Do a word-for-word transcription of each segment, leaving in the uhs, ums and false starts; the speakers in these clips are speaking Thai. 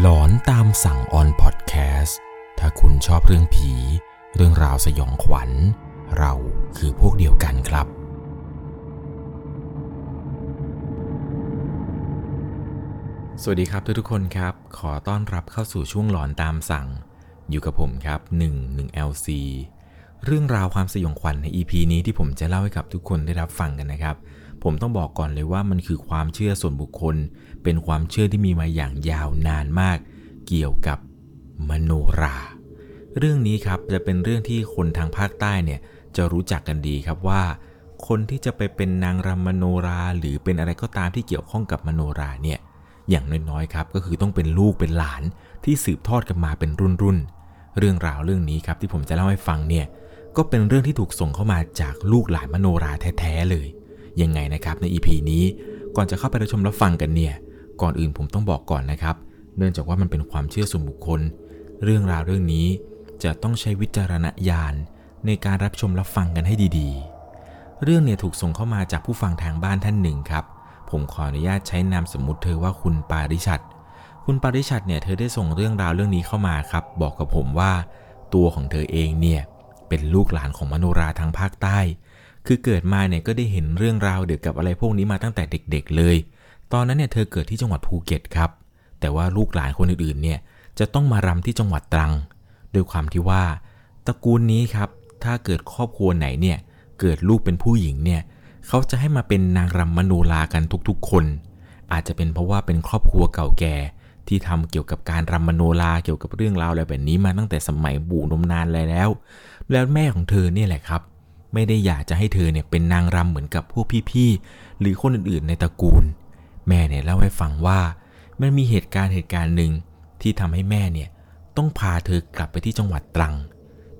หลอนตามสั่งออนพอดแคสต์ถ้าคุณชอบเรื่องผีเรื่องราวสยองขวัญเราคือพวกเดียวกันครับสวัสดีครับทุกทุกคนครับขอต้อนรับเข้าสู่ช่วงหลอนตามสั่งอยู่กับผมครับหนึ่ง หนึ่ง แอล ซี เรื่องราวความสยองขวัญใน อี พี นี้ที่ผมจะเล่าให้กับทุกคนได้รับฟังกันนะครับผมต้องบอกก่อนเลยว่ามันคือความเชื่อส่วนบุคคลเป็นความเชื่อที่มีมาอย่างยาวนานมากเกี่ยวกับมโนราเรื่องนี้ครับจะเป็นเรื่องที่คนทางภาคใต้เนี่ยจะรู้จักกันดีครับว่าคนที่จะไปเป็นนางรำมโนราหรือเป็นอะไรก็ตามที่เกี่ยวข้องกับมโนราเนี่ยอย่างน้อยๆครับก็คือต้องเป็นลูกเป็นหลานที่สืบทอดกันมาเป็นรุ่นๆเรื่องราวเรื่องนี้ครับที่ผมจะเล่าให้ฟังเนี่ยก็เป็นเรื่องที่ถูกส่งเข้ามาจากลูกหลานมโนราแท้ๆเลยยังไงนะครับใน อี พี นี้ก่อนจะเข้าไปรับชมรับฟังกันเนี่ยก่อนอื่นผมต้องบอกก่อนนะครับเนื่องจากว่ามันเป็นความเชื่อส่วนบุคคลเรื่องราวเรื่องนี้จะต้องใช้วิจารณญาณในการรับชมรับฟังกันให้ดีๆเรื่องเนี่ยถูกส่งเข้ามาจากผู้ฟังทางบ้านท่านหนึ่งครับผมขออนุญาตใช้นามสมมุติเธอว่าคุณปาริชัดคุณปาริชัดเนี่ยเธอได้ส่งเรื่องราวเรื่องนี้เข้ามาครับบอกกับผมว่าตัวของเธอเองเนี่ยเป็นลูกหลานของมโนราทางภาคใต้คือเกิดมาเนี่ยก็ได้เห็นเรื่องราวเกี่ยวกับอะไรพวกนี้มาตั้งแต่เด็กๆเลยตอนนั้นเนี่ยเธอเกิดที่จังหวัดภูเก็ตครับแต่ว่าลูกหลานคนอื่นๆเนี่ยจะต้องมารำที่จังหวัดตรังโดยความที่ว่าตระกูลนี้ครับถ้าเกิดครอบครัวไหนเนี่ยเกิดลูกเป็นผู้หญิงเนี่ยเขาจะให้มาเป็นนางรำมโนรากันทุกๆคนอาจจะเป็นเพราะว่าเป็นครอบครัวเก่าแก่ที่ทำเกี่ยวกับการรำมโนราเกี่ยวกับเรื่องราวอะไรแบบนี้มาตั้งแต่สมัยบู่นมนานแล้วแล้วแม่ของเธอเนี่ยแหละครับไม่ได้อยากจะให้เธอเนี่ยเป็นนางรำเหมือนกับพวกพี่ๆหรือคนอื่นๆในตระกูลแม่เนี่ยเล่าให้ฟังว่ามันมีเหตุการณ์เหตุการณ์หนึ่งที่ทำให้แม่เนี่ยต้องพาเธอกลับไปที่จังหวัดตรัง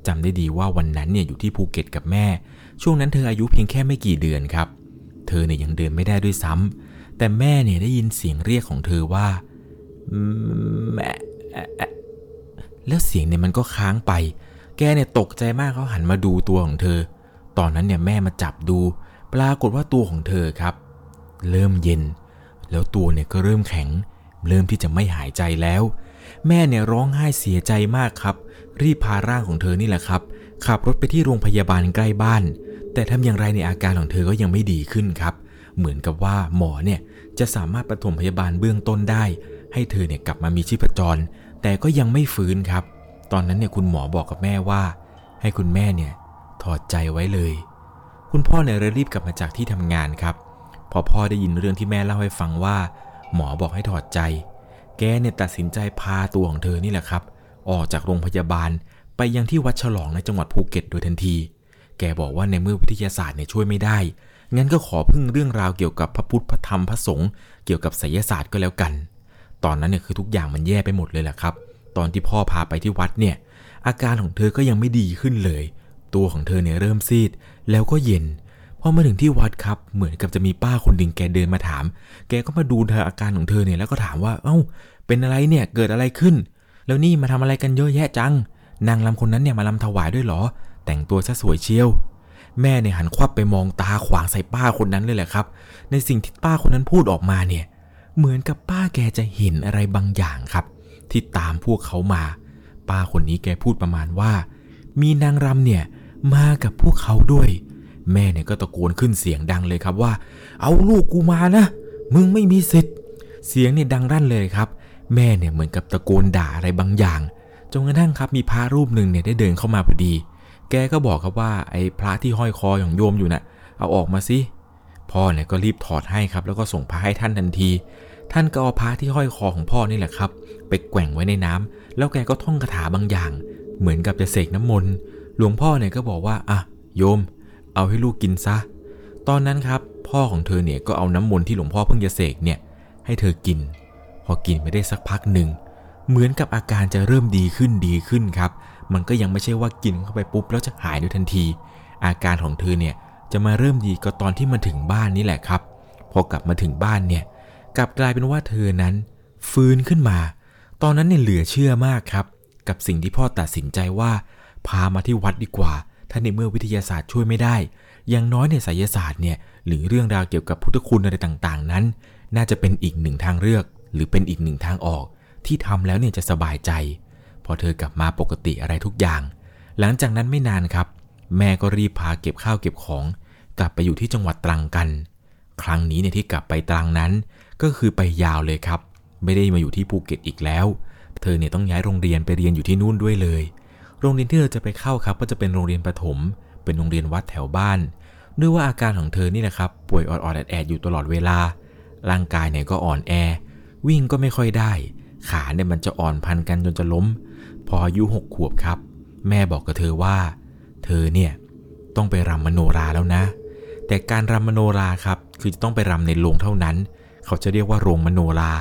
จำได้ดีว่าวันนั้นเนี่ยอยู่ที่ภูเก็ตกับแม่ช่วงนั้นเธออายุเพียงแค่ไม่กี่เดือนครับเธอเนี่ยยังเดินไม่ได้ด้วยซ้ำแต่แม่เนี่ยได้ยินเสียงเรียกของเธอว่าแม่แล้วเสียงเนี่ยมันก็ค้างไปแกเนี่ยตกใจมากเขาหันมาดูตัวของเธอตอนนั้นเนี่ยแม่มาจับดูปรากฏว่าตัวของเธอครับเริ่มเย็นแล้วตัวเนี่ยก็เริ่มแข็งเริ่มที่จะไม่หายใจแล้วแม่เนี่ยร้องไห้เสียใจมากครับรีบพาร่างของเธอนี่แหละครับขับรถไปที่โรงพยาบาลใกล้บ้านแต่ทำอย่างไรในอาการของเธอก็ยังไม่ดีขึ้นครับเหมือนกับว่าหมอเนี่ยจะสามารถปฐมพยาบาลเบื้องต้นได้ให้เธอเนี่ยกลับมามีชีพจรแต่ก็ยังไม่ฟื้นครับตอนนั้นเนี่ยคุณหมอบอกกับแม่ว่าให้คุณแม่เนี่ยถอดใจไว้เลยคุณพ่อเนี่ยรีบกลับมาจากที่ทำงานครับพอพ่อได้ยินเรื่องที่แม่เล่าให้ฟังว่าหมอบอกให้ถอดใจแกเนี่ยตัดสินใจพาตัวของเธอนี่แหละครับออกจากโรงพยาบาลไปยังที่วัดฉลองในจังหวัดภูเก็ตโดยทันทีแกบอกว่าในเมื่อวิทยาศาสตร์เนี่ยช่วยไม่ได้งั้นก็ขอพึ่งเรื่องราวเกี่ยวกับพระพุทธพระธรรมพระสงฆ์เกี่ยวกับไสยศาสตร์ก็แล้วกันตอนนั้นเนี่ยคือทุกอย่างมันแย่ไปหมดเลยแหละครับตอนที่พ่อพาไปที่วัดเนี่ยอาการของเธอก็ยังไม่ดีขึ้นเลยตัวของเธอเนี่ยเริ่มซีดแล้วก็เย็นพอมาถึงที่วัดครับเหมือนกับจะมีป้าคนหนึ่งแกเดินมาถามแกก็มาดูเธออาการของเธอเนี่ยแล้วก็ถามว่าเอ้าเป็นอะไรเนี่ยเกิดอะไรขึ้นแล้วนี่มาทำอะไรกันเยอะแยะจังนางรำคนนั้นเนี่ยมาลำถวายด้วยเหรอแต่งตัวซะสวยเชียวแม่เนี่ยหันควับไปมองตาขวางใส่ป้าคนนั้นเลยแหละครับในสิ่งที่ป้าคนนั้นพูดออกมาเนี่ยเหมือนกับป้าแกจะเห็นอะไรบางอย่างครับที่ตามพวกเขามาป้าคนนี้แกพูดประมาณว่ามีนางรำเนี่ยมากับพวกเขาด้วยแม่เนี่ยก็ตะโกนขึ้นเสียงดังเลยครับว่าเอาลูกกูมานะมึงไม่มีสิทธิ์เสียงเนี่ยดังรั่นเลยครับแม่เนี่ยเหมือนกับตะโกนด่าอะไรบางอย่างจนกระทั่งครับมีพระรูปหนึ่งเนี่ยได้เดินเข้ามาพอดีแกก็บอกครับว่าไอ้พระที่ห้อยคอของโยมอยู่น่ะเอาออกมาสิพ่อเนี่ยก็รีบถอดให้ครับแล้วก็ส่งพระให้ท่านทันทีท่านก็เอาพระที่ห้อยคอของพ่อนี่แหละครับไปแกว่งไว้ในน้ำแล้วแกก็ท่องคาถาบางอย่างเหมือนกับจะเสกน้ำมนต์หลวงพ่อเนี่ยก็บอกว่าอ่ะโยมเอาให้ลูกกินซะตอนนั้นครับพ่อของเธอเนี่ยก็เอาน้ำมนต์ที่หลวงพ่อเพิ่งจะเสกเนี่ยให้เธอกินพอกินไปได้สักพักหนึ่งเหมือนกับอาการจะเริ่มดีขึ้นดีขึ้นครับมันก็ยังไม่ใช่ว่ากินเข้าไปปุ๊บแล้วจะหายโดยทันทีอาการของเธอเนี่ยจะมาเริ่มดีก็ตอนที่มาถึงบ้านนี่แหละครับพอกลับมาถึงบ้านเนี่ยกลับกลายเป็นว่าเธอนั้นฟื้นขึ้นมาตอนนั้นเนี่ยเหลือเชื่อมากครับกับสิ่งที่พ่อตัดสินใจว่าพามาที่วัดดีกว่าถ้าในเมื่อวิทยาศาสตร์ช่วยไม่ได้อย่างน้อยในไสยศาสตร์เนี่ยหรือเรื่องราวเกี่ยวกับพุทธคุณอะไรต่างๆนั้นน่าจะเป็นอีกหนึ่งทางเลือกหรือเป็นอีกหนึ่งทางออก ที่ทำแล้วเนี่ยจะสบายใจพอเธอกลับมาปกติอะไรทุกอย่างหลังจากนั้นไม่นานครับแม่ก็รีบพาเก็บข้าวเก็บของกลับไปอยู่ที่จังหวัดตรังกันครั้งนี้เนี่ยที่กลับไปตรังนั้นก็คือไปยาวเลยครับไม่ได้มาอยู่ที่ภูเก็ตอีกแล้วเธอเนี่ยต้องย้ายโรงเรียนไปเรียนอยู่ที่นู่นด้วยเลยโรงเรียนที่เธอจะไปเข้าครับก็จะเป็นโรงเรียนประถมเป็นโรงเรียนวัดแถวบ้านด้วยว่าอาการของเธอนี่นะครับป่วยออดๆแอดๆอยู่ตลอดเวลาร่างกายเนี่ยก็อ่อนแอวิ่งก็ไม่ค่อยได้ขาเนี่ยมันจะอ่อนพันกันจนจะล้มพออายุหกขวบครับแม่บอกกับเธอว่าเธอเนี่ยต้องไปรำมโนราแล้วนะแต่การรำมโนราครับคือจะต้องไปรำในโรงเท่านั้นเขาจะเรียกว่าโรงมโนรา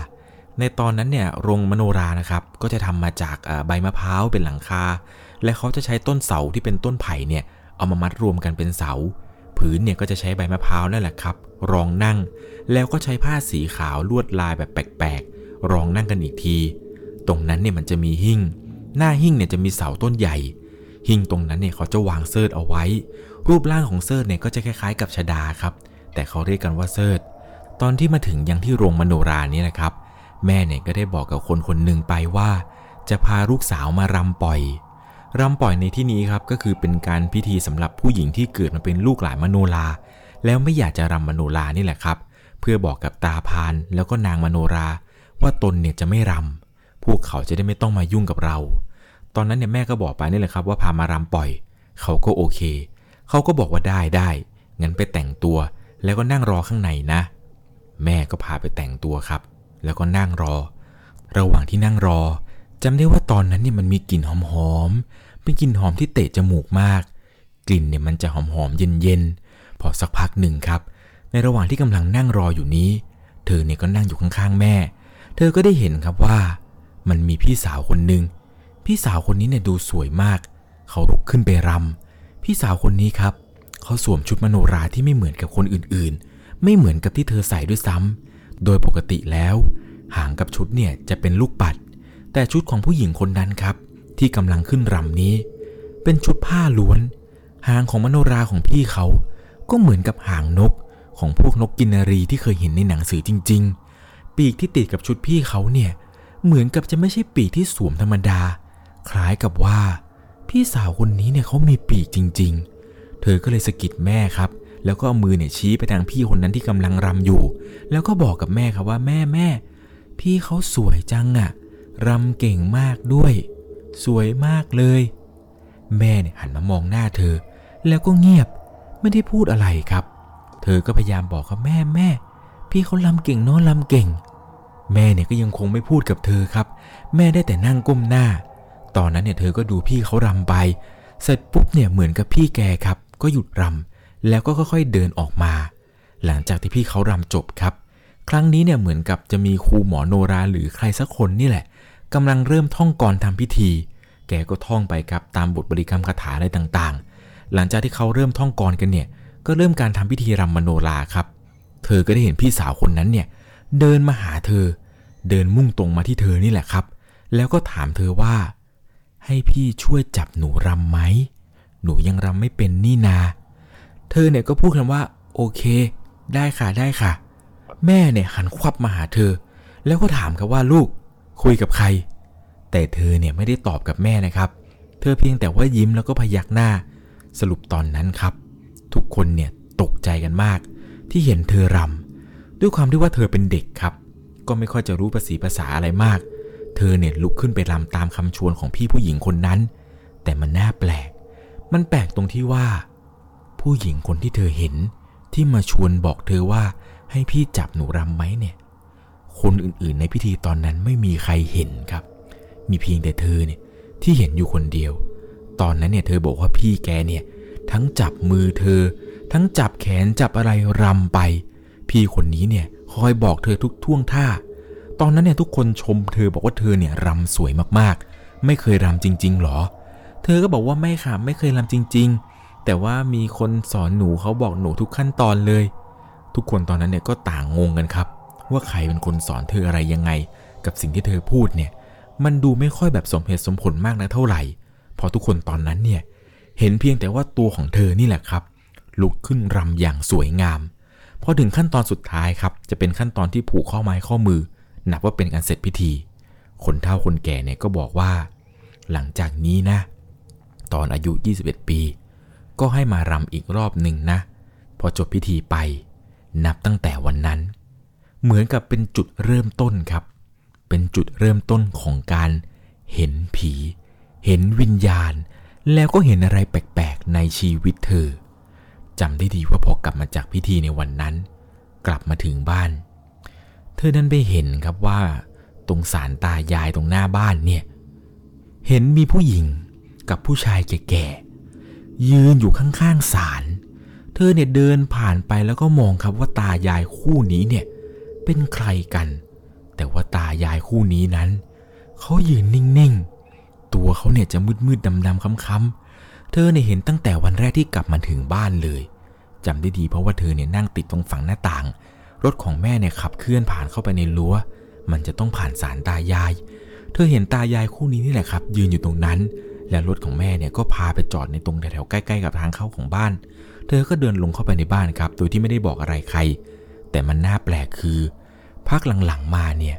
ในตอนนั้นเนี่ยโรงมโนรานะครับก็จะทำมาจากใบมะพร้าวเป็นหลังคาและเขาจะใช้ต้นเสาที่เป็นต้นไผ่เนี่ยเอามามัดรวมกันเป็นเสาผืนเนี่ยก็จะใช้ใบมะพร้าวนั่นแหละครับรองนั่งแล้วก็ใช้ผ้าสีขาวลวดลายแบบแปลกๆรองนั่งกันอีกทีตรงนั้นเนี่ยมันจะมีหิ้งหน้าหิ้งเนี่ยจะมีเสาต้นใหญ่หิ้งตรงนั้นเนี่ยเขาจะวางเสิร์ธเอาไว้รูปร่างของเสิร์ธเนี่ยก็จะคล้ายๆกับชฎาครับแต่เขาเรียกกันว่าเสิร์ธตอนที่มาถึงยังที่โรงมโนรานี่นะครับแม่เนี่ยก็ได้บอกกับคนคนหนึ่งไปว่าจะพาลูกสาวมารำปล่อยรำปล่อยในที่นี้ครับก็คือเป็นการพิธีสำหรับผู้หญิงที่เกิดมาเป็นลูกหลานมโนราแล้วไม่อยากจะรำมโนรานี่แหละครับเพื่อบอกกับตาพานแล้วก็นางมโนราว่าตนเนี่ยจะไม่รำพวกเขาจะได้ไม่ต้องมายุ่งกับเราตอนนั้นเนี่ยแม่ก็บอกไปนี่แหละครับว่าพามารำปล่อยเขาก็โอเคเขาก็บอกว่าได้ได้งั้นไปแต่งตัวแล้วก็นั่งรอข้างในนะแม่ก็พาไปแต่งตัวครับแล้วก็นั่งรอระหว่างที่นั่งรอจำได้ว่าตอนนั้นเนี่ยมันมีกลิ่นหอมๆเป็นกลิ่นหอมที่เตะจมูกมากกลิ่นเนี่ยมันจะหอมๆเย็นๆพอสักพักหนึ่งครับในระหว่างที่กำลังนั่งรออยู่นี้เธอเนี่ยก็นั่งอยู่ข้างๆแม่เธอก็ได้เห็นครับว่ามันมีพี่สาวคนนึงพี่สาวคนนี้เนี่ยดูสวยมากเขาลุกขึ้นไปรำพี่สาวคนนี้ครับเขาสวมชุดมโนราที่ไม่เหมือนกับคนอื่นๆไม่เหมือนกับที่เธอใส่ด้วยซ้ำโดยปกติแล้วหางกับชุดเนี่ยจะเป็นลูกปัดแต่ชุดของผู้หญิงคนนั้นครับที่กำลังขึ้นรำนี้เป็นชุดผ้าล้วนหางของมโนราของพี่เขาก็เหมือนกับหางนกของพวกนกกินรีที่เคยเห็นในหนังสือจริงๆปีกที่ติดกับชุดพี่เขาเนี่ยเหมือนกับจะไม่ใช่ปีกที่สวมธรรมดาคล้ายกับว่าพี่สาวคนนี้เนี่ยเขามีปีกจริงๆเธอก็เลยสะกิดแม่ครับแล้วก็เอามือเนี่ยชี้ไปทางพี่คนนั้นที่กำลังรำอยู่แล้วก็บอกกับแม่ครับว่าแม่แม่พี่เขาสวยจังอะรำเก่งมากด้วยสวยมากเลยแม่เนี่ยหันมามองหน้าเธอแล้วก็เงียบไม่ได้พูดอะไรครับเธอก็พยายามบอกกับแม่แม่พี่เขารำเก่งเนาะรำเก่งแม่เนี่ยก็ยังคงไม่พูดกับเธอครับแม่ได้แต่นั่งก้มหน้าตอนนั้นเนี่ยเธอก็ดูพี่เขารำไปเสร็จปุ๊บเนี่ยเหมือนกับพี่แกครับก็หยุดรำแล้วก็ค่อยๆเดินออกมาหลังจากที่พี่เขารำจบครับครั้งนี้เนี่ยเหมือนกับจะมีครูหมอโนราหรือใครสักคนนี่แหละกำลังเริ่มท่องกลอนทำพิธีแกก็ท่องไปครับตามบทบริกรรมคาถาอะไรต่างๆหลังจากที่เขาเริ่มท่องกลอนกันเนี่ยก็เริ่มการทำพิธีรำมโนราครับเธอก็ได้เห็นพี่สาวคนนั้นเนี่ยเดินมาหาเธอเดินมุ่งตรงมาที่เธอนี่แหละครับแล้วก็ถามเธอว่าให้พี่ช่วยจับหนูรำไหมหนูยังรำไม่เป็นนี่นาเธอเนี่ยก็พูดคำว่าโอเคได้ค่ะได้ค่ะแม่เนี่ยหันควับมาหาเธอแล้วก็ถามครับว่าลูกคุยกับใครแต่เธอเนี่ยไม่ได้ตอบกับแม่นะครับเธอเพียงแต่ว่ายิ้มแล้วก็พยักหน้าสรุปตอนนั้นครับทุกคนเนี่ยตกใจกันมากที่เห็นเธอรำด้วยความที่ว่าเธอเป็นเด็กครับก็ไม่ค่อยจะรู้ภาษีภาษาอะไรมากเธอเนี่ยลุกขึ้นไปรำตามคำชวนของพี่ผู้หญิงคนนั้นแต่มันน่าแปลกมันแปลกตรงที่ว่าผู้หญิงคนที่เธอเห็นที่มาชวนบอกเธอว่าให้พี่จับหนูรำไหมเนี่ยคนอื่นๆในพิธีตอนนั้นไม่มีใครเห็นครับมีเพียงแต่เธอเนี่ยที่เห็นอยู่คนเดียวตอนนั้นเนี่ยเธอบอกว่าพี่แกเนี่ยทั้งจับมือเธอทั้งจับแขนจับอะไรรำไปพี่คนนี้เนี่ยคอยบอกเธอทุกท่วงท่าตอนนั้นเนี่ยทุกคนชมเธอบอกว่าเธอเนี่ยรำสวยมากๆไม่เคยรำจริงๆหรอเธอก็บอกว่าไม่ค่ะไม่เคยรำจริงๆแต่ว่ามีคนสอนหนูเขาบอกหนูทุกขั้นตอนเลยทุกคนตอนนั้นเนี่ยก็ต่างงงกันครับว่าใครเป็นคนสอนเธออะไรยังไงกับสิ่งที่เธอพูดเนี่ยมันดูไม่ค่อยแบบสมเหตุสมผลมากนักเท่าไหร่พอทุกคนตอนนั้นเนี่ยเห็นเพียงแต่ว่าตัวของเธอนี่แหละครับลุกขึ้นรำอย่างสวยงามพอถึงขั้นตอนสุดท้ายครับจะเป็นขั้นตอนที่ผูกข้อไม้ข้อมือนับว่าเป็นการเสร็จพิธี คนเฒ่าคนแก่เนี่ยก็บอกว่าหลังจากนี้นะตอนอายุยี่สิบเอ็ดปีก็ให้มารำอีกรอบหนึ่งนะพอจบพิธีไปนับตั้งแต่วันนั้นเหมือนกับเป็นจุดเริ่มต้นครับเป็นจุดเริ่มต้นของการเห็นผีเห็นวิญญาณแล้วก็เห็นอะไรแปลกๆในชีวิตเธอจำได้ดีว่าพอกลับมาจากพิธีในวันนั้นกลับมาถึงบ้านเธอนั้นไปเห็นครับว่าตรงศาลตายายตรงหน้าบ้านเนี่ยเห็นมีผู้หญิงกับผู้ชายแก่ๆยืนอยู่ข้างๆศาลเธอเนี่ยเดินผ่านไปแล้วก็มองครับว่าตายายคู่นี้เนี่ยเป็นใครกันแต่ว่าตายายคู่นี้นั้นเขายืนนิ่งๆตัวเขาเนี่ยจะมืดๆดำๆค้ำๆเธอเนี่ยเห็นตั้งแต่วันแรกที่กลับมาถึงบ้านเลยจำได้ดีเพราะว่าเธอเนี่ยนั่งติดตรงฝั่งหน้าต่างรถของแม่เนี่ยขับเคลื่อนผ่านเข้าไปในรั้วมันจะต้องผ่านศาลตายายเธอเห็นตายายคู่นี้นี่แหละครับยืนอยู่ตรงนั้นและรถของแม่เนี่ยก็พาไปจอดในตรงแถวๆใกล้ๆกับทางเข้าของบ้านเธอก็เดินลงเข้าไปในบ้านครับโดยที่ไม่ได้บอกอะไรใครแต่มันน่าแปลกคือพักหลังๆมาเนี่ย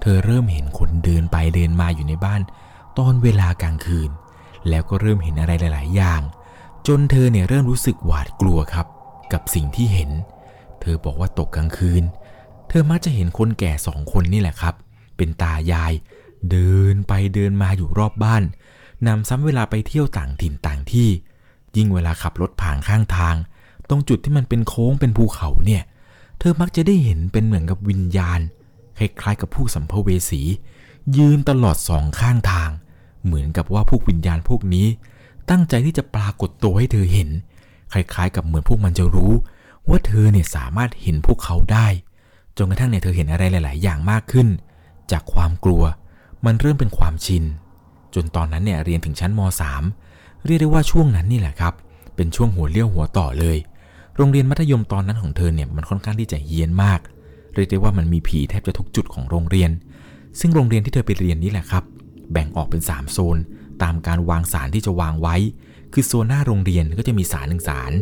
เธอเริ่มเห็นคนเดินไปเดินมาอยู่ในบ้านตอนเวลากลางคืนแล้วก็เริ่มเห็นอะไรหลายๆอย่างจนเธอเนี่ยเริ่มรู้สึกหวาดกลัวครับกับสิ่งที่เห็นเธอบอกว่าตกกลางคืนเธอมักจะเห็นคนแก่สองคนนี่แหละครับเป็นตายายเดินไปเดินมาอยู่รอบบ้านนำซ้ำเวลาไปเที่ยวต่างถิ่นต่างที่ยิ่งเวลาขับรถผ่านข้างทางตรงจุดที่มันเป็นโค้งเป็นภูเขาเนี่ยเธอมักจะได้เห็นเป็นเหมือนกับวิญญาณคล้ายๆกับผู้สัมภเวสียืนตลอดสองข้างทางเหมือนกับว่าพวกวิญญาณพวกนี้ตั้งใจที่จะปรากฏตัวให้เธอเห็นคล้ายๆกับเหมือนพวกมันจะรู้ว่าเธอเนี่ยสามารถเห็นพวกเขาได้จนกระทั่งเนี่ยเธอเห็นอะไรหลายๆอย่างมากขึ้นจากความกลัวมันเริ่มเป็นความชินจนตอนนั้นเนี่ยเรียนถึงชั้นม.สาม เรียกได้ว่าช่วงนั้นนี่แหละครับเป็นช่วงหัวเลี้ยวหัวต่อเลยโรงเรียนมัธยมตอนนั้นของเธอเนี่ยมันค่อนข้างที่จะเฮี้ยนมากเรียกได้ว่ามันมีผีแทบจะทุกจุดของโรงเรียนซึ่งโรงเรียนที่เธอไปเรียนนี่แหละครับแบ่งออกเป็นสามโซนตามการวางศาลที่จะวางไว้คือโซนหน้าโรงเรียนก็จะมีศาลหนึ่งศาล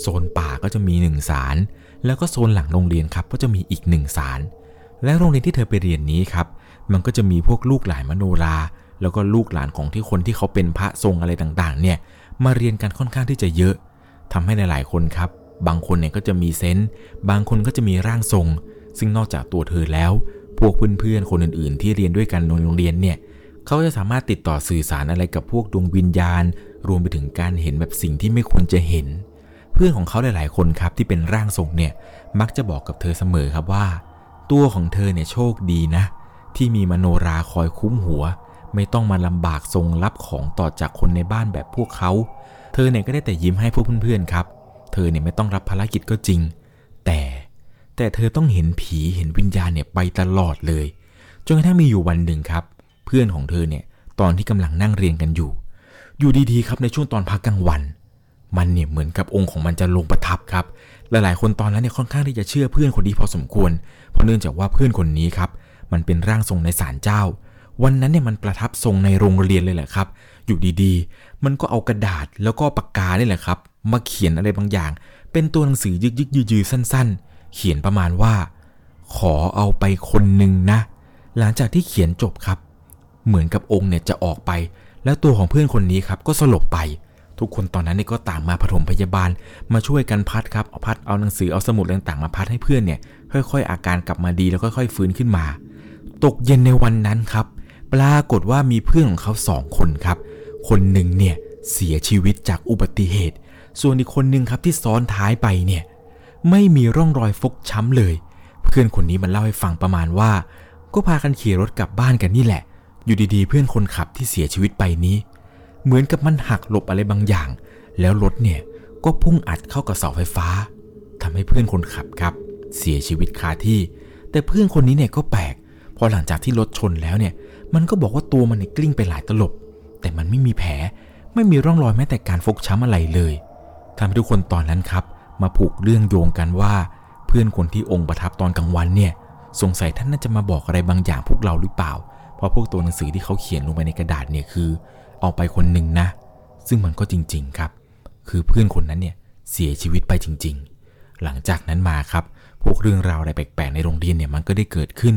โซนป่าก็จะมีหนึ่งศาลแล้วก็โซนหลังโรงเรียนครับก็จะมีอีกหนึ่งศาลและโรงเรียนที่เธอไปเรียนนี้ครับมันก็จะมีพวกลูกหลานมโนราแล้วก็ลูกหลานของที่คนที่เขาเป็นพระทรงอะไรต่างๆเนี่ยมาเรียนกันค่อนข้างที่จะเยอะทำให้หลายๆคนครับบางคนเนี่ยก็จะมีเซนส์บางคนก็จะมีร่างทรงซึ่งนอกจากตัวเธอแล้วพวกเพื่อนๆคนอื่นๆที่เรียนด้วยกันในโรงเรียนเนี่ยเขาจะสามารถติดต่อสื่อสารอะไรกับพวกดวงวิญญาณรวมไปถึงการเห็นแบบสิ่งที่ไม่ควรจะเห็นเพื่อนของเขาหลายๆคนครับที่เป็นร่างทรงเนี่ยมักจะบอกกับเธอเสมอครับว่าตัวของเธอเนี่ยโชคดีนะที่มีมโนราคอยคุ้มหัวไม่ต้องมาลำบากทรงรับของต่อจากคนในบ้านแบบพวกเขาเธอเนี่ยก็ได้แต่ยิ้มให้พวกเพื่อนๆครับเธอเนี่ยไม่ต้องรับภารกิจก็จริงแต่แต่เธอต้องเห็นผีเห็นวิญญาณเนี่ยไปตลอดเลยจนกระทั่งมีอยู่วันหนึ่งครับเพื่อนของเธอเนี่ยตอนที่กำลังนั่งเรียนกันอยู่อยู่ดีๆครับในช่วงตอนพักกลางวันมันเนี่ยเหมือนกับองค์ของมันจะลงประทับครับหลายๆคนตอนนั้นเนี่ยค่อนข้างที่จะเชื่อเพื่อนคนนี้พอสมควรเพราะเนื่องจากว่าเพื่อนคนนี้ครับมันเป็นร่างทรงในศาลเจ้าวันนั้นเนี่ยมันประทับทรงในโรงเรียนเลยแหละครับอยู่ดีๆมันก็เอากระดาษแล้วก็ปากกานี่แหละครับมาเขียนอะไรบางอย่างเป็นตัวหนังสือยึกๆยืดๆสั้นๆเขียนประมาณว่าขอเอาไปคนนึงนะหลังจากที่เขียนจบครับเหมือนกับองค์เนี่ยจะออกไปแล้วตัวของเพื่อนคนนี้ครับก็สลบไปทุกคนตอนนั้นเนี่ยก็ต่างมาผสมพยาบาลมาช่วยกันพัดครับเอาพัดเอาหนังสือเอาสมุดต่างๆมาพัดให้เพื่อนเนี่ยค่อยๆอาการกลับมาดีแล้วค่อยๆฟื้นขึ้นมาตกเย็นในวันนั้นครับปรากฏว่ามีเพื่อนของเขาสองคนครับคนหนึ่งเนี่ยเสียชีวิตจากอุบัติเหตุส่วนอีกคนหนึ่งครับที่ซ้อนท้ายไปเนี่ยไม่มีร่องรอยฟกช้ำเลยเพื่อนคนนี้มันเล่าให้ฟังประมาณว่าก็พากันขี่รถกลับบ้านกันนี่แหละอยู่ดีๆเพื่อนคนขับที่เสียชีวิตไปนี้เหมือนกับมันหักหลบอะไรบางอย่างแล้วรถเนี่ยก็พุ่งอัดเข้ากับเสาไฟฟ้าทำให้เพื่อนคนขับครับเสียชีวิตคาที่แต่เพื่อนคนนี้เนี่ยก็แปลกพอหลังจากที่รถชนแล้วเนี่ยมันก็บอกว่าตัวมันเนี่ยกลิ้งไปหลายตลบแต่มันไม่มีแผลไม่มีร่องรอยแม้แต่การฟกช้ำอะไรเลยทำให้ทุกคนตอนนั้นครับมาผูกเรื่องโยงกันว่าเพื่อนคนที่องค์ประทับตอนกลางวันเนี่ยสงสัยท่านน่าจะมาบอกอะไรบางอย่างพวกเราหรือเปล่าเพราะพวกตัวหนังสือที่เขาเขียนลงไปในกระดาษเนี่ยคือเอาไปคนหนึ่งนะซึ่งมันก็จริงๆครับคือเพื่อนคนนั้นเนี่ยเสียชีวิตไปจริงๆหลังจากนั้นมาครับพวกเรื่องราวอะไรแปลกๆในโรงเรียนเนี่ยมันก็ได้เกิดขึ้น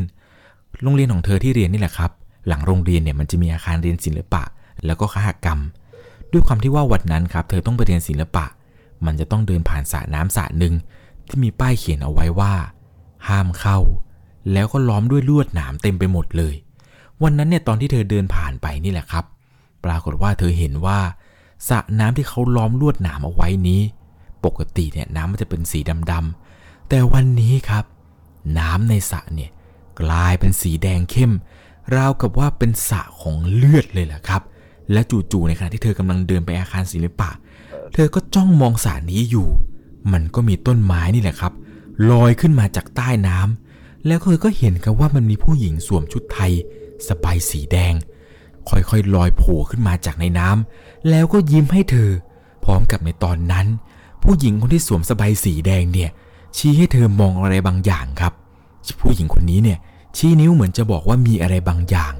โรงเรียนของเธอที่เรียนนี่แหละครับ หลังโรงเรียนเนี่ยมันจะมีอาคารเรียนศิลปะแล้วก็คหกรรมด้วยความที่ว่าวันนั้นครับเธอต้องไปเรียนศิลปะมันจะต้องเดินผ่านสระน้ำสระหนึ่งที่มีป้ายเขียนเอาไว้ว่าห้ามเข้าแล้วก็ล้อมด้วยลวดหนามเต็มไปหมดเลยวันนั้นเนี่ยตอนที่เธอเดินผ่านไปนี่แหละครับปรากฏว่าเธอเห็นว่าสระน้ำที่เขาล้อมลวดหนามเอาไว้นี้ปกติเนี่ยน้ำมันจะเป็นสีดำๆแต่วันนี้ครับน้ำในสระเนี่ยกลายเป็นสีแดงเข้มราวกับว่าเป็นสระของเลือดเลยแหละครับและจู่ๆในขณะที่เธอกำลังเดินไปอาคารศิลปะเธอก็จ้องมองสระนี้อยู่มันก็มีต้นไม้นี่แหละครับลอยขึ้นมาจากใต้น้ำแล้วเธอก็เห็นครับว่ามันมีผู้หญิงสวมชุดไทยสบายสีแดงค่อยๆลอยโผล่ขึ้นมาจากในน้ำแล้วก็ยิ้มให้เธอพร้อมกับในตอนนั้นผู้หญิงคนที่สวมสบายสีแดงเนี่ยชี้ให้เธอมองอะไรบางอย่างครับผู้หญิงคนนี้เนี่ยชี้นิ้วเหมือนจะบอกว่ามีอะไรบางอย่าง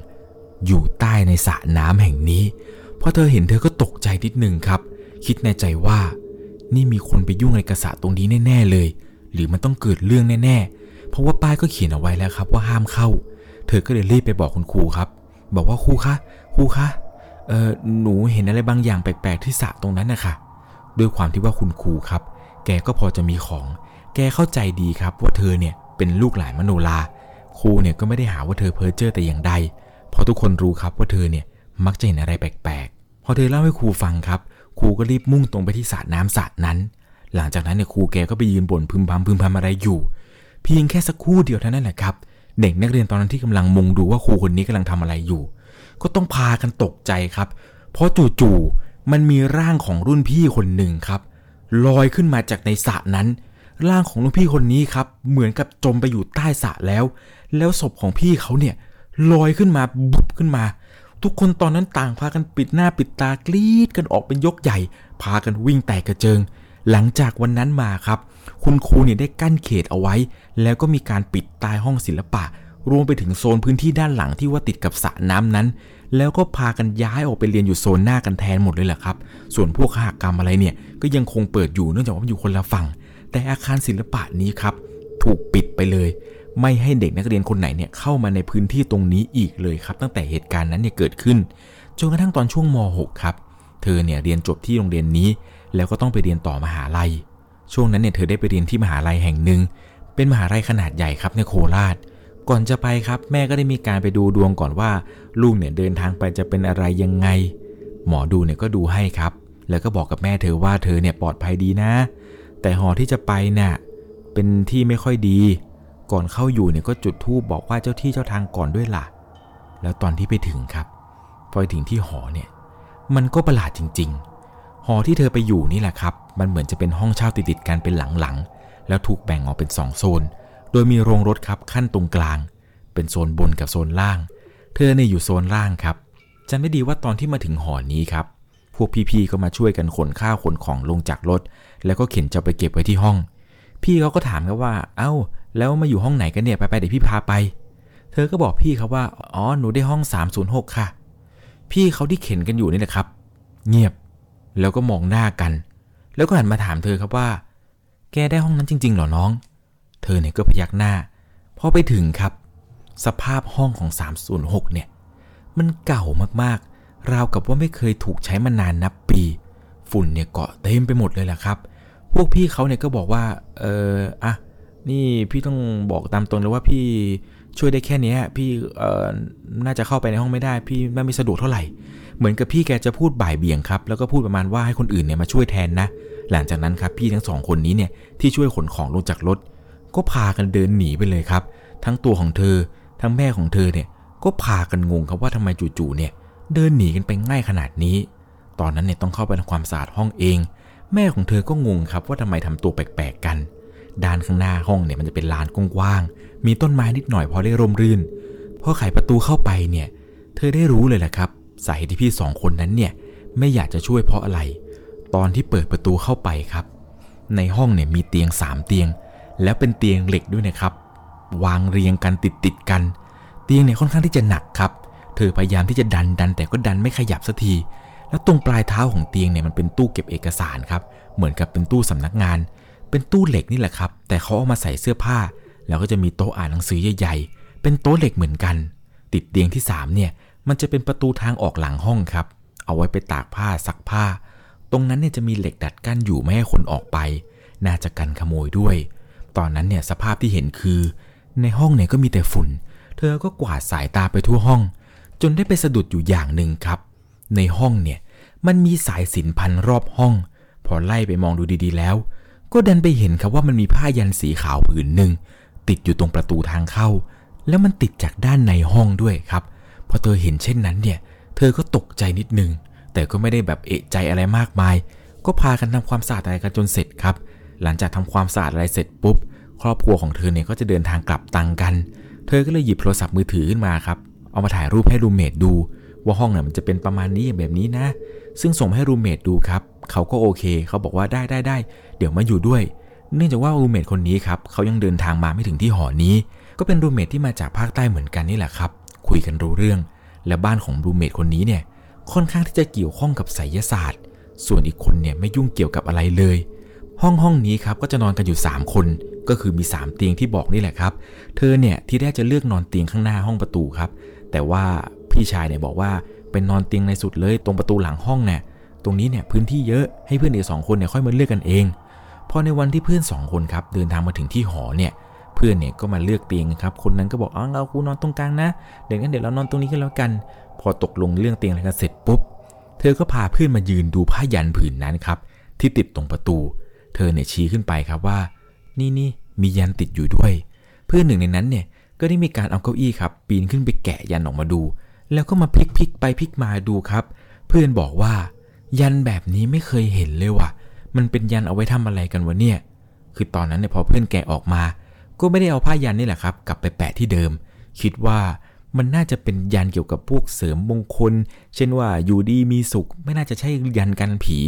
อยู่ใต้ในสระน้ำแห่งนี้พอเธอเห็นเธอก็ตกใจนิดนึงครับคิดในใจว่านี่มีคนไปยุ่งอะไรกับสระตรงนี้แน่ๆเลยหรือมันต้องเกิดเรื่องแน่ๆเพราะว่าป้ายก็เขียนเอาไว้แล้วครับว่าห้ามเข้าเธอก็เลยรีบไปบอกคุณครูครับบอกว่าครูคะครูคะเอ่อหนูเห็นอะไรบางอย่างแปลกๆที่สระตรงนั้นนะคะด้วยความที่ว่าคุณครูครับแกก็พอจะมีของแกเข้าใจดีครับว่าเธอเนี่ยเป็นลูกหลานมโนราครูเนี่ยก็ไม่ได้หาว่าเธอเพ้อเจ้อแต่อย่างใดเพราะทุกคนรู้ครับว่าเธอเนี่ยมักจะเห็นอะไรแปลกๆพอเธอเล่าให้ครูฟังครับครูก็รีบมุ่งตรงไปที่สระน้ำสระนั้นหลังจากนั้นเนี่ยครูแกก็ไปยืนบ่นพึมพำพึมพำอะไรอยู่เพียงแค่สักครู่เดียวเท่านั้นแหละครับเด็กนักเรียนตอนนั้นที่กำลังมุงดูว่าครูคนนี้กำลังทำอะไรอยู่ก็ต้องพากันตกใจครับเพราะจู่ๆมันมีร่างของรุ่นพี่คนหนึ่งครับลอยขึ้นมาจากในสระนั้นร่างของรุ่นพี่คนนี้ครับเหมือนกับจมไปอยู่ใต้สระแล้วแล้วศพของพี่เขาเนี่ยลอยขึ้นมาบุบขึ้นมาทุกคนตอนนั้นต่างพากันปิดหน้าปิดตากรี๊ดกันออกเป็นยกใหญ่พากันวิ่งแตกกระเจิงหลังจากวันนั้นมาครับคุณครูเนี่ยได้กั้นเขตเอาไว้แล้วก็มีการปิดตายห้องศิลปะรวมไปถึงโซนพื้นที่ด้านหลังที่ว่าติดกับสระน้ำนั้นแล้วก็พากันย้ายออกไปเรียนอยู่โซนหน้ากันแทนหมดเลยแหละครับส่วนพวกคหกรรมอะไรเนี่ยก็ยังคงเปิดอยู่เนื่องจากว่าอยู่คนละฝั่งแต่อาคารศิลปะนี้ครับถูกปิดไปเลยไม่ให้เด็กนักเรียนคนไหนเนี่ยเข้ามาในพื้นที่ตรงนี้อีกเลยครับตั้งแต่เหตุการณ์นั้นเนี่ยเกิดขึ้นจนกระทั่งตอนช่วงมอหกครับเธอเนี่ยเรียนจบที่โรงเรียนนี้แล้วก็ต้องไปเรียนต่อมหาลัยช่วงนั้นเนี่ยเธอได้ไปเรียนที่มหาลัยแห่งหนึ่งเป็นมหาลัยขนาดใหญ่ครับในโคราชก่อนจะไปครับแม่ก็ได้มีการไปดูดวงก่อนว่าลูกเนี่ยเดินทางไปจะเป็นอะไรยังไงหมอดูเนี่ยก็ดูให้ครับแล้วก็บอกกับแม่เธอว่าเธอเนี่ยปลอดภัยดีนะแต่หอที่จะไปน่ะเป็นที่ไม่ค่อยดีก่อนเข้าอยู่เนี่ยก็จุดธูปบอกว่าเจ้าที่เจ้าทางก่อนด้วยล่ะแล้วตอนที่ไปถึงครับพอถึงที่หอเนี่ยมันก็ประหลาดจริงๆหอที่เธอไปอยู่นี่แหละครับมันเหมือนจะเป็นห้องเช่าติดๆกันเป็นหลังๆแล้วถูกแบ่งออกเป็นสองโซนโดยมีโรงรถครับขั้นตรงกลางเป็นโซนบนกับโซนล่างเธอเนี่ยอยู่โซนล่างครับจำได้ดีว่าตอนที่มาถึงหอนี้ครับพวกพี่ๆก็มาช่วยกันขนข้าวขนของลงจากรถแล้วก็เข็นจะไปเก็บไว้ที่ห้องพี่เขาก็ถามกันว่าเอ้าแล้วมาอยู่ห้องไหนกันเนี่ยไปๆเดี๋ยวพี่พาไปเธอก็บอกพี่เขาว่าอ๋อหนูได้ห้องสามศูนย์หกค่ะพี่เขาที่เข็นกันอยู่นี่แหละครับเงียบแล้วก็มองหน้ากันแล้วก็หันมาถามเธอครับว่าแกได้ห้องนั้นจริงๆเหรอน้องเธอเนี่ยก็พยักหน้าพอไปถึงครับสภาพห้องของสามศูนย์หกเนี่ยมันเก่ามากๆราวกับว่าไม่เคยถูกใช้มานานนับปีฝุ่นเนี่ยเกาะเต็มไปหมดเลยล่ะครับพวกพี่เขาเนี่ยก็บอกว่าเอออ่ะนี่พี่ต้องบอกตามตรงเลยว่าพี่ช่วยได้แค่นี้พี่เอ่อน่าจะเข้าไปในห้องไม่ได้พี่ไม่สะดวกเท่าไหร่เหมือนกับพี่แกจะพูดบ่ายเบี่ยงครับแล้วก็พูดประมาณว่าให้คนอื่นเนี่ยมาช่วยแทนนะหลังจากนั้นครับพี่ทั้งสองคนนี้เนี่ยที่ช่วยขนของลงจากรถก็พากันเดินหนีไปเลยครับทั้งตัวของเธอทั้งแม่ของเธอเนี่ยก็พากันงงครับว่าทำไมจู่ๆเนี่ยเดินหนีกันไปง่ายขนาดนี้ตอนนั้นเนี่ยต้องเข้าไปทำความสะอาดห้องเองแม่ของเธอก็งงครับว่าทำไมทำตัวแปลกๆกันด้านข้างหน้าห้องเนี่ยมันจะเป็นลานกว้างๆมีต้นไม้นิดหน่อยพอได้ร่มรื่นพอไขประตูเข้าไปเนี่ยเธอได้รู้เลยแหละครับสาเหตุที่พี่สองคนนั้นเนี่ยไม่อยากจะช่วยเพราะอะไรตอนที่เปิดประตูเข้าไปครับในห้องเนี่ยมีเตียงสามเตียงแล้วเป็นเตียงเหล็กด้วยนะครับวางเรียงกันติดๆกันเตียงเนี่ยค่อนข้างที่จะหนักครับเธอพยายามที่จะดันดันแต่ก็ดันไม่ขยับสักทีแล้วตรงปลายเท้าของเตียงเนี่ยมันเป็นตู้เก็บเอกสารครับเหมือนกับเป็นตู้สำนักงานเป็นตู้เหล็กนี่แหละครับแต่เขาเอามาใส่เสื้อผ้าแล้วก็จะมีโต๊ะอ่านหนังสือใหญ่ๆเป็นโต๊ะเหล็กเหมือนกัน ติดเตียงที่สามเนี่ยมันจะเป็นประตูทางออกหลังห้องครับเอาไว้ไปตากผ้าซักผ้าตรงนั้นเนี่ยจะมีเหล็กดัดกั้นอยู่ไม่ให้คนออกไปน่าจะกันขโมยด้วยตอนนั้นเนี่ยสภาพที่เห็นคือในห้องเนี่ยก็มีแต่ฝุ่นเธอก็กวาดสายตาไปทั่วห้องจนได้ไปสะดุดอยู่อย่างนึงครับในห้องเนี่ยมันมีสายสิญจน์พันรอบห้องพอไล่ไปมองดูดีๆแล้วก็ดันไปเห็นครับว่ามันมีผ้ายันสีขาวผืนนึงติดอยู่ตรงประตูทางเข้าแล้วมันติดจากด้านในห้องด้วยครับพอเธอเห็นเช่นนั้นเนี่ยเธอก็ตกใจนิดนึงแต่ก็ไม่ได้แบบเอะใจอะไรมากมายก็พากันทำความสะอาดอะไรกันจนเสร็จครับหลังจากทำความสะอาดอะไรเสร็จปุ๊บครอบครัวของเธอเนี่ยก็จะเดินทางกลับตังกันเธอก็เลยหยิบโทรศัพท์มือถือขึ้นมาครับเอามาถ่ายรูปให้รูมเมทดูว่าห้องเนี่ยมันจะเป็นประมาณนี้แบบนี้นะซึ่งส่งให้รูมเมทดูครับเขาก็โอเคเขาบอกว่าได้ได้ได้เดี๋ยวมาอยู่ด้วยเนื่องจากว่ารูมเมทคนนี้ครับเขายังเดินทางมาไม่ถึงที่หอนี้ก็เป็นรูมเมทที่มาจากภาคใต้เหมือนกันนี่แหละครับคุยกันรู้เรื่องและบ้านของรูมเมทคนนี้เนี่ยค่อนข้างที่จะเกี่ยวข้องกับไสยศาสตร์ส่วนอีกคนเนี่ยไม่ยุ่งเกี่ยวกับอะไรเลยห้องห้องนี้ครับก็จะนอนกันอยู่สามคนก็คือมีสามเตียงที่บอกนี่แหละครับเธอเนี่ยที่แรกจะเลือกนอนเตียงข้างหน้าห้องประตูครับแต่ว่าพี่ชายเนี่ยบอกว่าเป็นนอนเตียงในสุดเลยตรงประตูหลังห้องเนี่ยตรงนี้เนี่ยพื้นที่เยอะให้เพื่อนอีกสองคนเนี่ยค่อยมาเลือกกันเองพอในวันที่เพื่อนสองคนครับเดินทางมาถึงที่หอเนี่ยเพื่อนเนี่ยก็มาเลือกเตียงครับคนนั้นก็บอกอ๋อเรากูนอนตรงกลางนะเดี๋ยวงั้นเดี๋ยวเรานอนตรงนี้กันแล้วกันพอตกลงเรื่องเตียงอะไรกันเสร็จปุ๊บเธอก็พาเพื่อนมายืนดูผ้ายันผืนนั้นครับที่ติดตรงประตูเธอเนี่ยชี้ขึ้นไปครับว่านี่นี่มียันติดอยู่ด้วยเพื่อนหนึ่งในนั้นเนี่ยก็ได้มีการเอาเก้าอี้ครับปีนขึ้นไปแกะยันออกมาดูแล้วก็มาพลิกพลิกไปพลิกมาดูครับเพื่อนบอกว่ายันแบบนี้ไม่เคยเห็นเลยว่ะมันเป็นยันเอาไว้ทำอะไรกันวะเนี่ยคือตอนนั้นเนี่ยพอเพื่อนแกะออกมาก็ไม่ได้เอาผ้ายันนี่แหละครับกลับไปแปะที่เดิมคิดว่ามันน่าจะเป็นยันเกี่ยวกับพวกเสริมมงคลเช่นว่าอยู่ดีมีสุขไม่น่าจะใช่ยันกันผี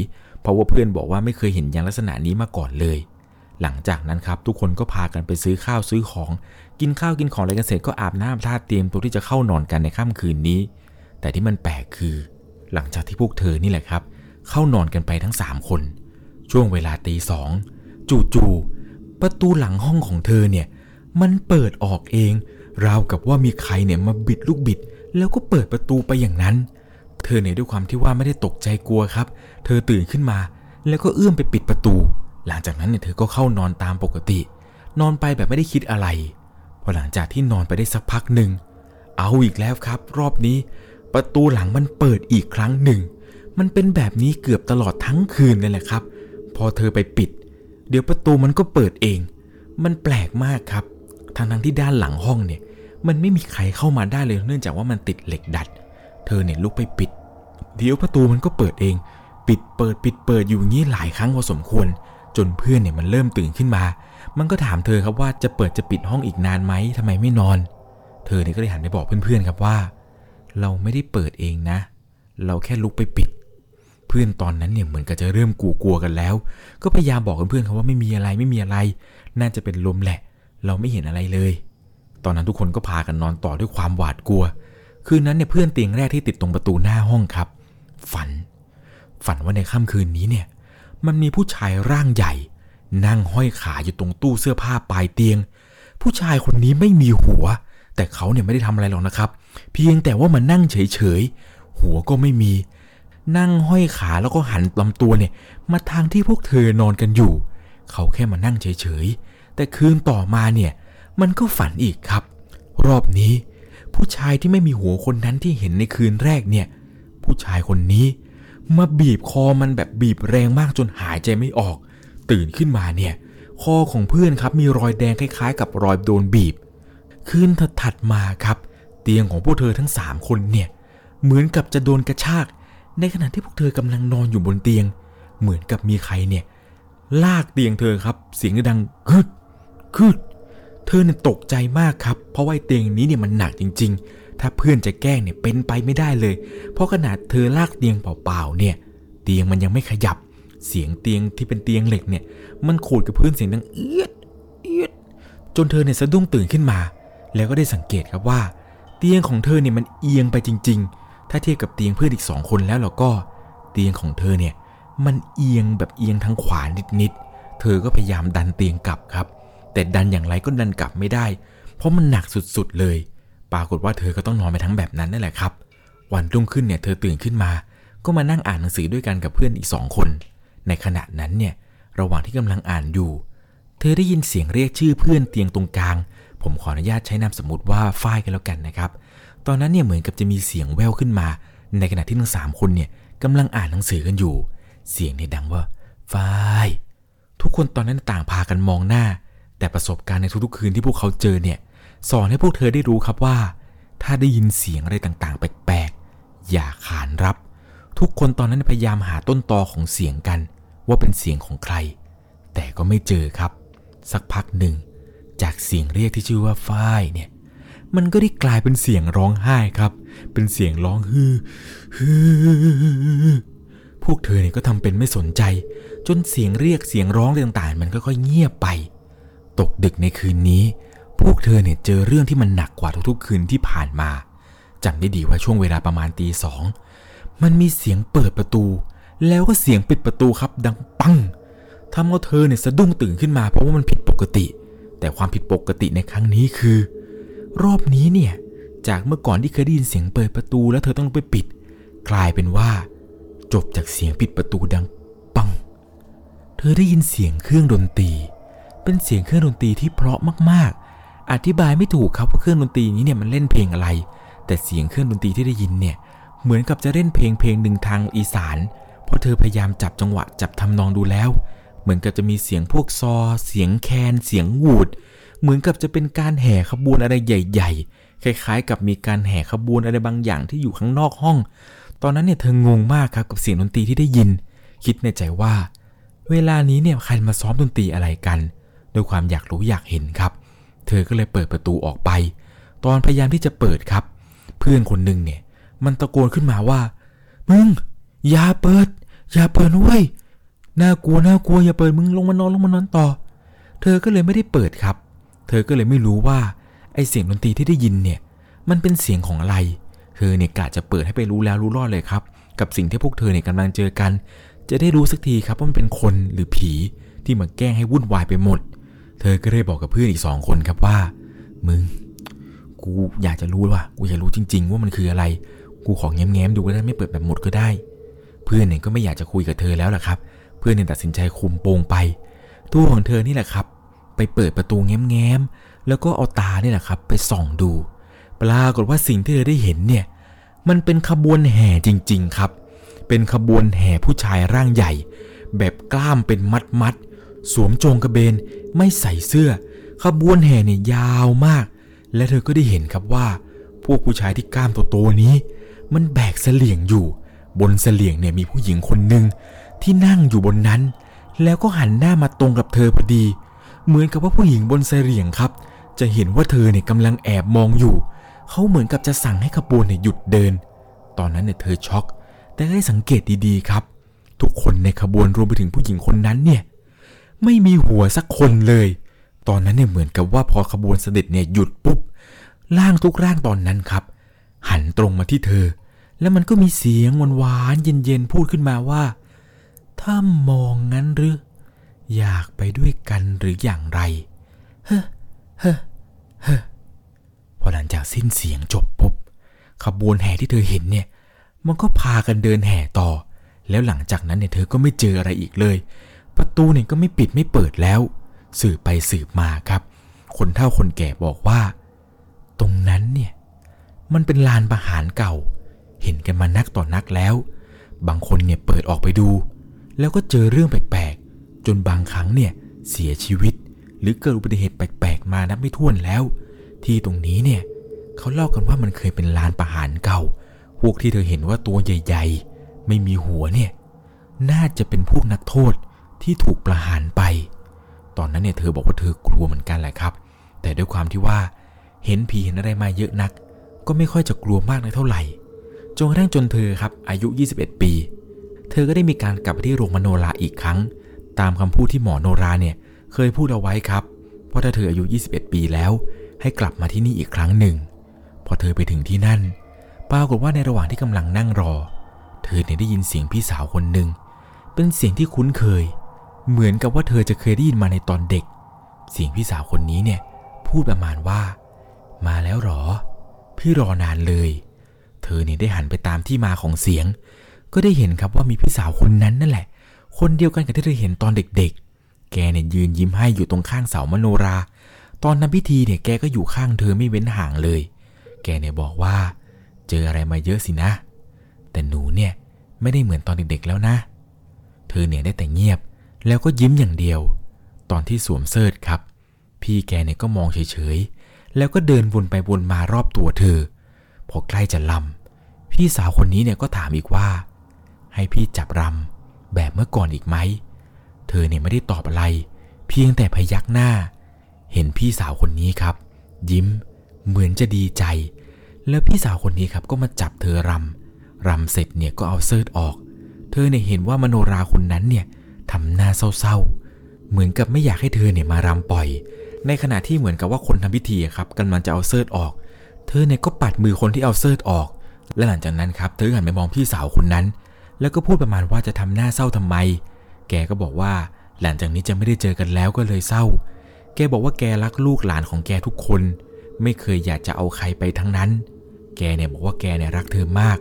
เพราะว่าเพื่อนบอกว่าไม่เคยเห็นยันลักษณะนี้มาก่อนเลยหลังจากนั้นครับทุกคนก็พากันไปซื้อข้าวซื้อของกินข้าวกินของอะไรกันเสร็จก็อาบน้ำท่าเตรียมตัวที่จะเข้านอนกันในค่ำคืนนี้แต่ที่มันแปลกคือหลังจากที่พวกเธอนี่แหละครับเข้านอนกันไปทั้งสามคนช่วงเวลาตีสองจู่ๆประตูหลังห้องของเธอเนี่ยมันเปิดออกเองราวกับว่ามีใครเนี่ยมาบิดลูกบิดแล้วก็เปิดประตูไปอย่างนั้นเธอเนี่ยด้วยความที่ว่าไม่ได้ตกใจกลัวครับเธอตื่นขึ้นมาแล้วก็เอื้อมไปปิดประตูหลังจากนั้นเนี่ยเธอก็เข้านอนตามปกตินอนไปแบบไม่ได้คิดอะไรพอหลังจากที่นอนไปได้สักพักหนึ่งเอาอีกแล้วครับรอบนี้ประตูหลังมันเปิดอีกครั้งหนึ่งมันเป็นแบบนี้เกือบตลอดทั้งคืนเลยแหละครับพอเธอไปปิดเดี๋ยวประตูมันก็เปิดเองมันแปลกมากครับทั้งๆที่ด้านหลังห้องเนี่ยมันไม่มีใครเข้ามาได้เลยเนื่องจากว่ามันติดเหล็กดัดเธอเนี่ยลุกไปปิดเดี๋ยวประตูมันก็เปิดเองปิดเปิดปิดเปิดอยู่อย่างนี้หลายครั้งพอสมควรจนเพื่อนเนี่ยมันเริ่มตื่นขึ้นมามันก็ถามเธอครับว่าจะเปิดจะปิดห้องอีกนานไหมทำไมไม่นอนเธอเนี่ยก็เลยหันไปบอกเพื่อนๆครับว่าเราไม่ได้เปิดเองนะเราแค่ลุกไปปิดเพื่อนตอนนั้นเนี่ยเหมือนกับจะเริ่มกลัวๆกันแล้วก็พยายามบอกเพื่อนๆครับว่าไม่มีอะไรไม่มีอะไรน่าจะเป็นลมแหละเราไม่เห็นอะไรเลยตอนนั้นทุกคนก็พากันนอนต่อด้วยความหวาดกลัวคืนนั้นเนี่ยเพื่อนเตียงแรกที่ติดตรงประตูหน้าห้องครับฝันฝันว่าในค่ำคืนนี้เนี่ยมันมีผู้ชายร่างใหญ่นั่งห้อยขาอยู่ตรงตู้เสื้อผ้าปลายเตียงผู้ชายคนนี้ไม่มีหัวแต่เขาเนี่ยไม่ได้ทำอะไรหรอกนะครับเพียงแต่ว่ามันนั่งเฉยๆหัวก็ไม่มีนั่งห้อยขาแล้วก็หันลำตัวเนี่ยมาทางที่พวกเธอนอนกันอยู่เขาแค่มานั่งเฉยๆแต่คืนต่อมาเนี่ยมันก็ฝันอีกครับรอบนี้ผู้ชายที่ไม่มีหัวคนนั้นที่เห็นในคืนแรกเนี่ยผู้ชายคนนี้มาบีบคอมันแบบบีบแรงมากจนหายใจไม่ออกตื่นขึ้นมาเนี่ยคอของเพื่อนครับมีรอยแดงคล้ายๆกับรอยโดนบีบคืนถัดมาครับเตียงของพวกเธอทั้งสามคนเนี่ยเหมือนกับจะโดนกระชากในขณะที่พวกเธอกำลังนอนอยู่บนเตียงเหมือนกับมีใครเนี่ยลากเตียงเธอครับเสียงดังกึดกึดเธอเนี่ยตกใจมากครับเพราะว่าเตียงนี้เนี่ยมันหนักจริงๆถ้าเพื่อนจะแกล้งเนี่ยเป็นไปไม่ได้เลยเพราะขนาดเธอลากเตียงเปล่าๆเนี่ยเตียงมันยังไม่ขยับเสียงเตียงที่เป็นเตียงเหล็กเนี่ยมันขูดกับพื้นเสียงดังเอี๊ยดเอี๊ยดจนเธอเนี่ยสะดุ้งตื่นขึ้นมาแล้วก็ได้สังเกตครับว่าเตียงของเธอเนี่ยมันเอียงไปจริงๆถ้าเทียบกับเตียงเพื่อนอีกสองคนแล้วแล้วก็เตียงของเธอเนี่ยมันเอียงแบบเอียงทางขวานิดๆเธอก็พยายามดันเตียงกลับครับแต่ดันอย่างไรก็ดันกลับไม่ได้เพราะมันหนักสุดๆเลย ปรากฏว่าเธอก็ต้องนอนไปทั้งแบบนั้นนั่นแหละครับวันรุ่งขึ้นเนี่ยเธอตื่นขึ้นมาก็มานั่งอ่านหนังสือด้วยกันกับเพื่อนอีกสองคนในขณะนั้นเนี่ยระหว่างที่กำลังอ่านอยู่เธอได้ยินเสียงเรียกชื่อเพื่อนเตียงตรงกลางผมขออนุญาตใช้นามสมมุติว่าฝ้ายกันแล้วกันนะครับตอนนั้นเนี่ยเหมือนกับจะมีเสียงแว่วขึ้นมาในขณะที่ทั้งสามคนเนี่ยกำลังอ่านหนังสือกันอยู่เสียงเนี่ยดังว่าฝ้ายทุกคนตอนนั้นต่างพากันมองหน้าแต่ประสบการณ์ในทุกๆคืนที่พวกเขาเจอเนี่ยสอนให้พวกเธอได้รู้ครับว่าถ้าได้ยินเสียงอะไรต่างๆแปลกๆอย่าขานรับทุกคนตอนนั้นพยายามหาต้นตอของเสียงกันว่าเป็นเสียงของใครแต่ก็ไม่เจอครับสักพักหนึ่งจากเสียงเรียกที่ชื่อว่าฝ้ายเนี่ยมันก็ได้กลายเป็นเสียงร้องไห้ครับเป็นเสียงร้องฮือฮือพวกเธอเนี่ยก็ทำเป็นไม่สนใจจนเสียงเรียกเสียงร้องต่างๆมันก็ค่อยเงียบไปตกดึกในคืนนี้พวกเธอเนี่ยเจอเรื่องที่มันหนักกว่าทุกๆคืนที่ผ่านมาจำได้ดีว่าช่วงเวลาประมาณตีสองมันมีเสียงเปิดประตูแล้วก็เสียงปิดประตูครับดังปังทำเอาเธอเนี่ยสะดุ้งตื่นขึ้นมาเพราะว่ามันผิดปกติแต่ความผิดปกติในครั้งนี้คือรอบนี้เนี่ยจากเมื่อก่อนที่เคยได้ยินเสียงเปิดประตูแล้วเธอต้องไปปิดกลายเป็นว่าจบจากเสียงปิดประตูดังปังเธอได้ยินเสียงเครื่องดนตรีเป็นเสียงเครื่องดนตรีที่เพราะมากๆอธิบายไม่ถูกครับว่าเครื่องดนตรีนี้เนี่ยมันเล่นเพลงอะไรแต่เสียงเครื่องดนตรีที่ได้ยินเนี่ยเหมือนกับจะเล่นเพลงเพลงหนึ่งทางอีสานเพราะเธอพยายามจับจังหวะจับทำนองดูแล้วเหมือนกับจะมีเสียงพวกซอเสียงแคนเสียงวูดเหมือนกับจะเป็นการแห่ขบวนอะไรใหญ่ๆคล้ายๆกับมีการแห่ขบวนอะไรบางอย่างที่อยู่ข้างนอกห้องตอนนั้นเนี่ยเธองงมากครับกับเสียงดนตรีที่ได้ยินคิดในใจว่าเวลานี้เนี่ยใครมาซ้อมดนตรีอะไรกันด้วยความอยากรู้อยากเห็นครับเธอก็เลยเปิดประตูออกไปตอนพยายามที่จะเปิดครับเพื่อนคนนึงเนี่ยมันตะโกนขึ้นมาว่ามึงอย่าเปิดอย่าเปิดนะเว้ยน่ากลัวน่ากลัวอย่าเปิดมึงลงมานอนลงมานอนต่อเธอก็เลยไม่ได้เปิดครับเธอก็เลยไม่รู้ว่าไอเสียงดนตรีที่ได้ยินเนี่ยมันเป็นเสียงของอะไรเธอเนี่ยกะจะเปิดให้ไปรู้แล้วรู้รอดเลยครับกับสิ่งที่พวกเธอเนี่ยกำลังเจอกันจะได้รู้สักทีครับว่ามันเป็นคนหรือผีที่มาแกล้งให้วุ่นวายไปหมดเธอก็เลยบอกกับเพื่อนอีกสองคนครับว่ามึงกูอยากจะรู้ว่ากูอยากรู้จริงๆว่ามันคืออะไรกูขอแง้มๆดูก็ได้ไม่เปิดแบบหมดก็ได้เพื่อนเนี่ยก็ไม่อยากจะคุยกับเธอแล้วล่ะครับเพื่อนเนี่ยตัดสินใจคุมโปงไปตัวของเธอนี่แหละครับไปเปิดประตูแง้มๆแล้วก็เอาตาเนี่ยแหละครับไปส่องดูปรากฏว่าสิ่งที่เธอได้เห็นเนี่ยมันเป็นขบวนแห่จริงๆครับเป็นขบวนแห่ผู้ชายร่างใหญ่แบบกล้ามเป็นมัดๆสวมโจงกระเบนไม่ใส่เสื้อขบวนแห่เนี่ยยาวมากและเธอก็ได้เห็นครับว่าพวกผู้ชายที่กล้ามโตๆนี้มันแบกเสลี่ยงอยู่บนเสลี่ยงเนี่ยมีผู้หญิงคนหนึ่งที่นั่งอยู่บนนั้นแล้วก็หันหน้ามาตรงกับเธอพอดีเหมือนกับว่าผู้หญิงบนเสลี่ยงครับจะเห็นว่าเธอเนี่ยกำลังแอบมองอยู่เขาเหมือนกับจะสั่งให้ขบวนเนี่ยหยุดเดินตอนนั้นเนี่ยเธอช็อกแต่ได้สังเกตดีๆครับทุกคนในขบวนรวมไปถึงผู้หญิงคนนั้นเนี่ยไม่มีหัวสักคนเลยตอนนั้นเนี่ยเหมือนกับว่าพอขบวนเสด็จเนี่ยหยุดปุ๊บร่างทุกร่างตอนนั้นครับหันตรงมาที่เธอแล้วมันก็มีเสียงหวานๆเย็นๆพูดขึ้นมาว่าถ้ามองงั้นหรืออยากไปด้วยกันหรืออย่างไรเฮ้อเฮ้อเฮ้อพอหลังจากสิ้นเสียงจบปุ๊บขบวนแห่ที่เธอเห็นเนี่ยมันก็พากันเดินแห่ต่อแล้วหลังจากนั้นเนี่ยเธอก็ไม่เจออะไรอีกเลยประตูเนี่ยก็ไม่ปิดไม่เปิดแล้วสืบไปสืบมาครับคนเฒ่าคนแก่บอกว่าตรงนั้นเนี่ยมันเป็นลานประหารเก่าเห็นกันมานักต่อนักแล้วบางคนเนี่ยเปิดออกไปดูแล้วก็เจอเรื่องแปลกๆจนบางครั้งเนี่ยเสียชีวิตหรือเกิดอุบัติเหตุแปลกๆมานับไม่ถ้วนแล้วที่ตรงนี้เนี่ยเขาเล่ากันว่ามันเคยเป็นลานประหารเก่าพวกที่เธอเห็นว่าตัวใหญ่ๆไม่มีหัวเนี่ยน่าจะเป็นพวกนักโทษที่ถูกประหารไปตอนนั้นเนี่ยเธอบอกว่าเธอกลัวเหมือนกันแหละครับแต่ด้วยความที่ว่าเห็นผีเห็นอะไรมาเยอะนักก็ไม่ค่อยจะกลัวมากนักเท่าไหร่จนกระทั่งจนเธอครับอายุยี่สิบเอ็ดปีเธอก็ได้มีการกลับไปที่โรงมโนราอีกครั้งตามคำพูดที่หมอโนราเนี่ยเคยพูดเอาไว้ครับเพราะถ้าเธออายุยี่สิบเอ็ดปีแล้วให้กลับมาที่นี่อีกครั้งหนึ่งพอเธอไปถึงที่นั่นปรากฏว่าในระหว่างที่กำลังนั่งรอเธอเนี่ยได้ยินเสียงพี่สาวคนหนึ่งเป็นเสียงที่คุ้นเคยเหมือนกับว่าเธอจะเคยได้ยินมาในตอนเด็กเสียงพี่สาวคนนี้เนี่ยพูดประมาณว่ามาแล้วหรอ พี่รอนานเลยเธอเนี่ยได้หันไปตามที่มาของเสียงก็ได้เห็นครับว่ามีพี่สาวคนนั้นนั่นแหละคนเดียวกันกับที่เธอเห็นตอนเด็กๆแกเนี่ยยืนยิ้มให้อยู่ตรงข้างเสามโนราตอนทำพิธีเนี่ยแกก็อยู่ข้างเธอไม่เว้นห่างเลยแกเนี่ยบอกว่าเจออะไรมาเยอะสินะแต่หนูเนี่ยไม่ได้เหมือนตอนเด็กๆแล้วนะเธอเนี่ยได้แต่เงียบแล้วก็ยิ้มอย่างเดียวตอนที่สวมเสื้อครับพี่แกเนี่ยก็มองเฉยๆแล้วก็เดินวนไปวนมารอบตัวเธอพอใกล้จะรำพี่สาวคนนี้เนี่ยก็ถามอีกว่าให้พี่จับรำแบบเมื่อก่อนอีกไหมเธอเนี่ยไม่ได้ตอบอะไรเพียงแต่พยักหน้าเห็นพี่สาวคนนี้ครับยิ้มเหมือนจะดีใจแล้วพี่สาวคนนี้ครับก็มาจับเธอรำรำเสร็จเนี่ยก็เอาเสื้อออกเธอเนี่ยเห็นว่ามโนราคนนั้นเนี่ยทำหน้าเศร้าๆเหมือนกับไม่อยากให้เธอเนี่ยมารำปล่อยในขณะที่เหมือนกับว่าคนทำพิธีครับกำลังจะเอาเสื้อออกเธอเนี่ยก็ปัดมือคนที่เอาเสื้อออกและหลังจากนั้นครับเธอหันไปมองพี่สาวคนนั้นแล้วก็พูดประมาณว่าจะทำหน้าเศร้าทำไมแกก็บอกว่าหลังจากนี้จะไม่ได้เจอกันแล้วก็เลยเศร้าแกบอกว่าแกรักลูกหลานของแกทุกคนไม่เคยอยากจะเอาใครไปทั้งนั้นแกเนี่ยบอกว่าแกเนี่ยรักเธอมาก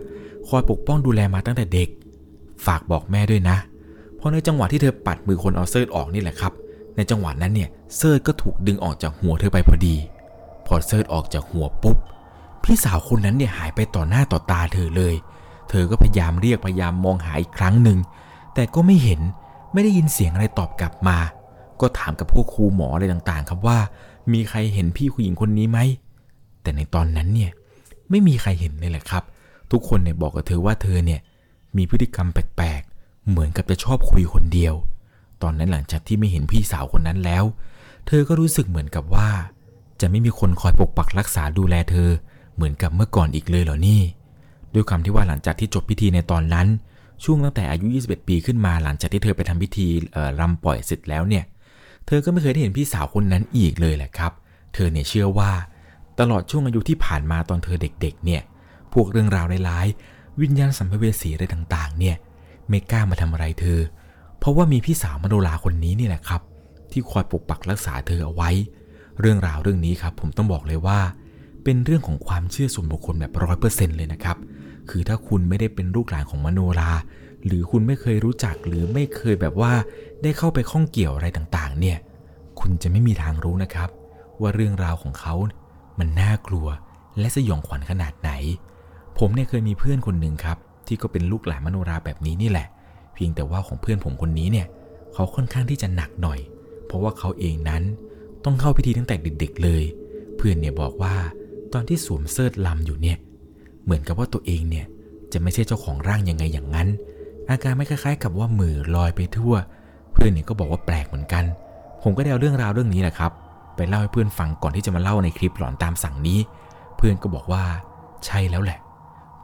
คอยปกป้องดูแลมาตั้งแต่เด็กฝากบอกแม่ด้วยนะเพราะในจังหวะที่เธอปัดมือคนเอาเสื้อออกนี่แหละครับในจังหวะนั้นเนี่ยเสื้อก็ถูกดึงออกจากหัวเธอไปพอดีพอเสื้อออกจากหัวปุ๊บพี่สาวคนนั้นเนี่ยหายไปต่อหน้าต่อตาเธอเลยเธอก็พยายามเรียกพยายามมองหาอีกครั้งหนึ่งแต่ก็ไม่เห็นไม่ได้ยินเสียงอะไรตอบกลับมาก็ถามกับพวกครูหมออะไรต่างๆครับว่ามีใครเห็นพี่ผู้หญิงคนนี้ไหมแต่ในตอนนั้นเนี่ยไม่มีใครเห็นเลยแหละครับทุกคนเนี่ยบอกกับเธอว่าเธอเนี่ยมีพฤติกรรมแปลกๆเหมือนกับจะชอบคุยคนเดียวตอนนั้นหลังจากที่ไม่เห็นพี่สาวคนนั้นแล้วเธอก็รู้สึกเหมือนกับว่าจะไม่มีคนคอยปกปักรักษาดูแลเธอเหมือนกับเมื่อก่อนอีกเลยเหรอนี่ด้วยคำที่ว่าหลังจากที่จบพิธีในตอนนั้นช่วงตั้งแต่อายุยี่สิบเอ็ดปีขึ้นมาหลังจากที่เธอไปทำพิธีรำปล่อยเสร็จแล้วเนี่ยเธอก็ไม่เคยได้เห็นพี่สาวคนนั้นอีกเลยแหละครับเธอเนี่ยเชื่อว่าตลอดช่วงอายุที่ผ่านมาตอนเธอเด็กๆเนี่ยพวกเรื่องราวร้ายๆวิญญาณสัมภเวสีอะไรต่างๆเนี่ยไม่กล้ามาทำอะไรเธอเพราะว่ามีพี่สาวมโนราคนนี้นี่แหละครับที่คอยปกปักรักษาเธอเอาไว้เรื่องราวเรื่องนี้ครับผมต้องบอกเลยว่าเป็นเรื่องของความเชื่อส่วนบุคคลแบบ ร้อยเปอร์เซ็นต์ เลยนะครับคือถ้าคุณไม่ได้เป็นลูกหลานของมโนราหรือคุณไม่เคยรู้จักหรือไม่เคยแบบว่าได้เข้าไปข้องเกี่ยวอะไรต่างๆเนี่ยคุณจะไม่มีทางรู้นะครับว่าเรื่องราวของเขามันน่ากลัวและสยองขวัญขนาดไหนผมเนี่ยเคยมีเพื่อนคนหนึ่งครับที่ก็เป็นลูกหลานมโนราแบบนี้นี่แหละเพียงแต่ว่าของเพื่อนผมคนนี้เนี่ยเขาค่อนข้างที่จะหนักหน่อยเพราะว่าเขาเองนั้นต้องเข้าพิธีตั้งแต่เด็กๆเลยเพื่อนเนี่ยบอกว่าตอนที่สวมเสื้อลำอยู่เนี่ยเหมือนกับว่าตัวเองเนี่ยจะไม่ใช่เจ้าของร่างยังไงอย่างนั้นอาการไม่คล้ายๆกับว่ามือลอยไปทั่วเพื่อนเนี่ยก็บอกว่าแปลกเหมือนกันผมก็ได้เอาเรื่องราวเรื่องนี้แหละครับไปเล่าให้เพื่อนฟังก่อนที่จะมาเล่าในคลิปหลอนตามสั่งนี้เพื่อนก็บอกว่าใช่แล้วแหละ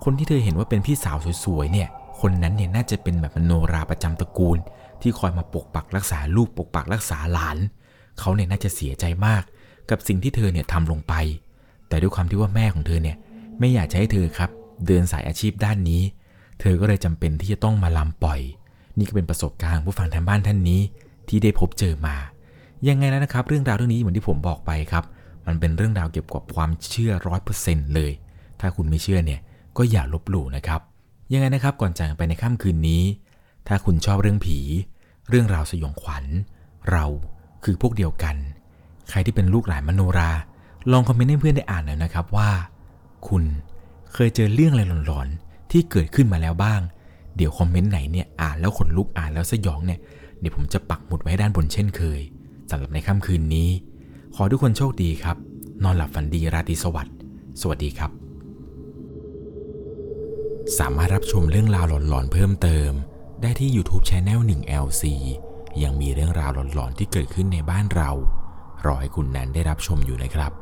คนที่เธอเห็นว่าเป็นพี่สาวสวยๆเนี่ยคนนั้นเนี่ยน่าจะเป็นแบบมโนราประจำตระกูลที่คอยมาปกปักรักษาลูกปกปักรักษาหลานเขาเนี่ยน่าจะเสียใจมากกับสิ่งที่เธอเนี่ยทำลงไปแต่ด้วยความที่ว่าแม่ของเธอเนี่ยไม่อยากจะให้เธอครับเดินสายอาชีพด้านนี้เธอก็เลยจำเป็นที่จะต้องมาลำปล่อยนี่ก็เป็นประสบการณ์ผู้ฟังทางบ้านท่านนี้ที่ได้พบเจอมายังไงแล้วนะครับเรื่องราวเรื่องนี้เหมือนที่ผมบอกไปครับมันเป็นเรื่องราวเกี่ยวกับความเชื่อ ร้อยเปอร์เซ็นต์ เลยถ้าคุณไม่เชื่อเนี่ยก็อย่าลบหลู่นะครับยังไงนะครับก่อนจากไปในค่ำคืนนี้ถ้าคุณชอบเรื่องผีเรื่องราวสยองขวัญเราคือพวกเดียวกันใครที่เป็นลูกหลานมโนราลองคอมเมนต์ให้เพื่อนได้อ่านหน่อยนะครับว่าคุณเคยเจอเรื่องอะไรหลอนๆที่เกิดขึ้นมาแล้วบ้างเดี๋ยวคอมเมนต์ไหนเนี่ยอ่านแล้วขนลุกอ่านแล้วสยองเนี่ยเดี๋ยวผมจะปักหมุดไว้ด้านบนเช่นเคยสำหรับในค่ำคืนนี้ขอทุกคนโชคดีครับนอนหลับฝันดีราตรีสวัสดิ์สวัสดีครับสามารถรับชมเรื่องราวหลอนๆเพิ่มเติมได้ที่ YouTube Channel หนึ่ง แอล ซี ยังมีเรื่องราวหลอนๆที่เกิดขึ้นในบ้านเรารอให้คุณนั้นได้รับชมอยู่นะครับ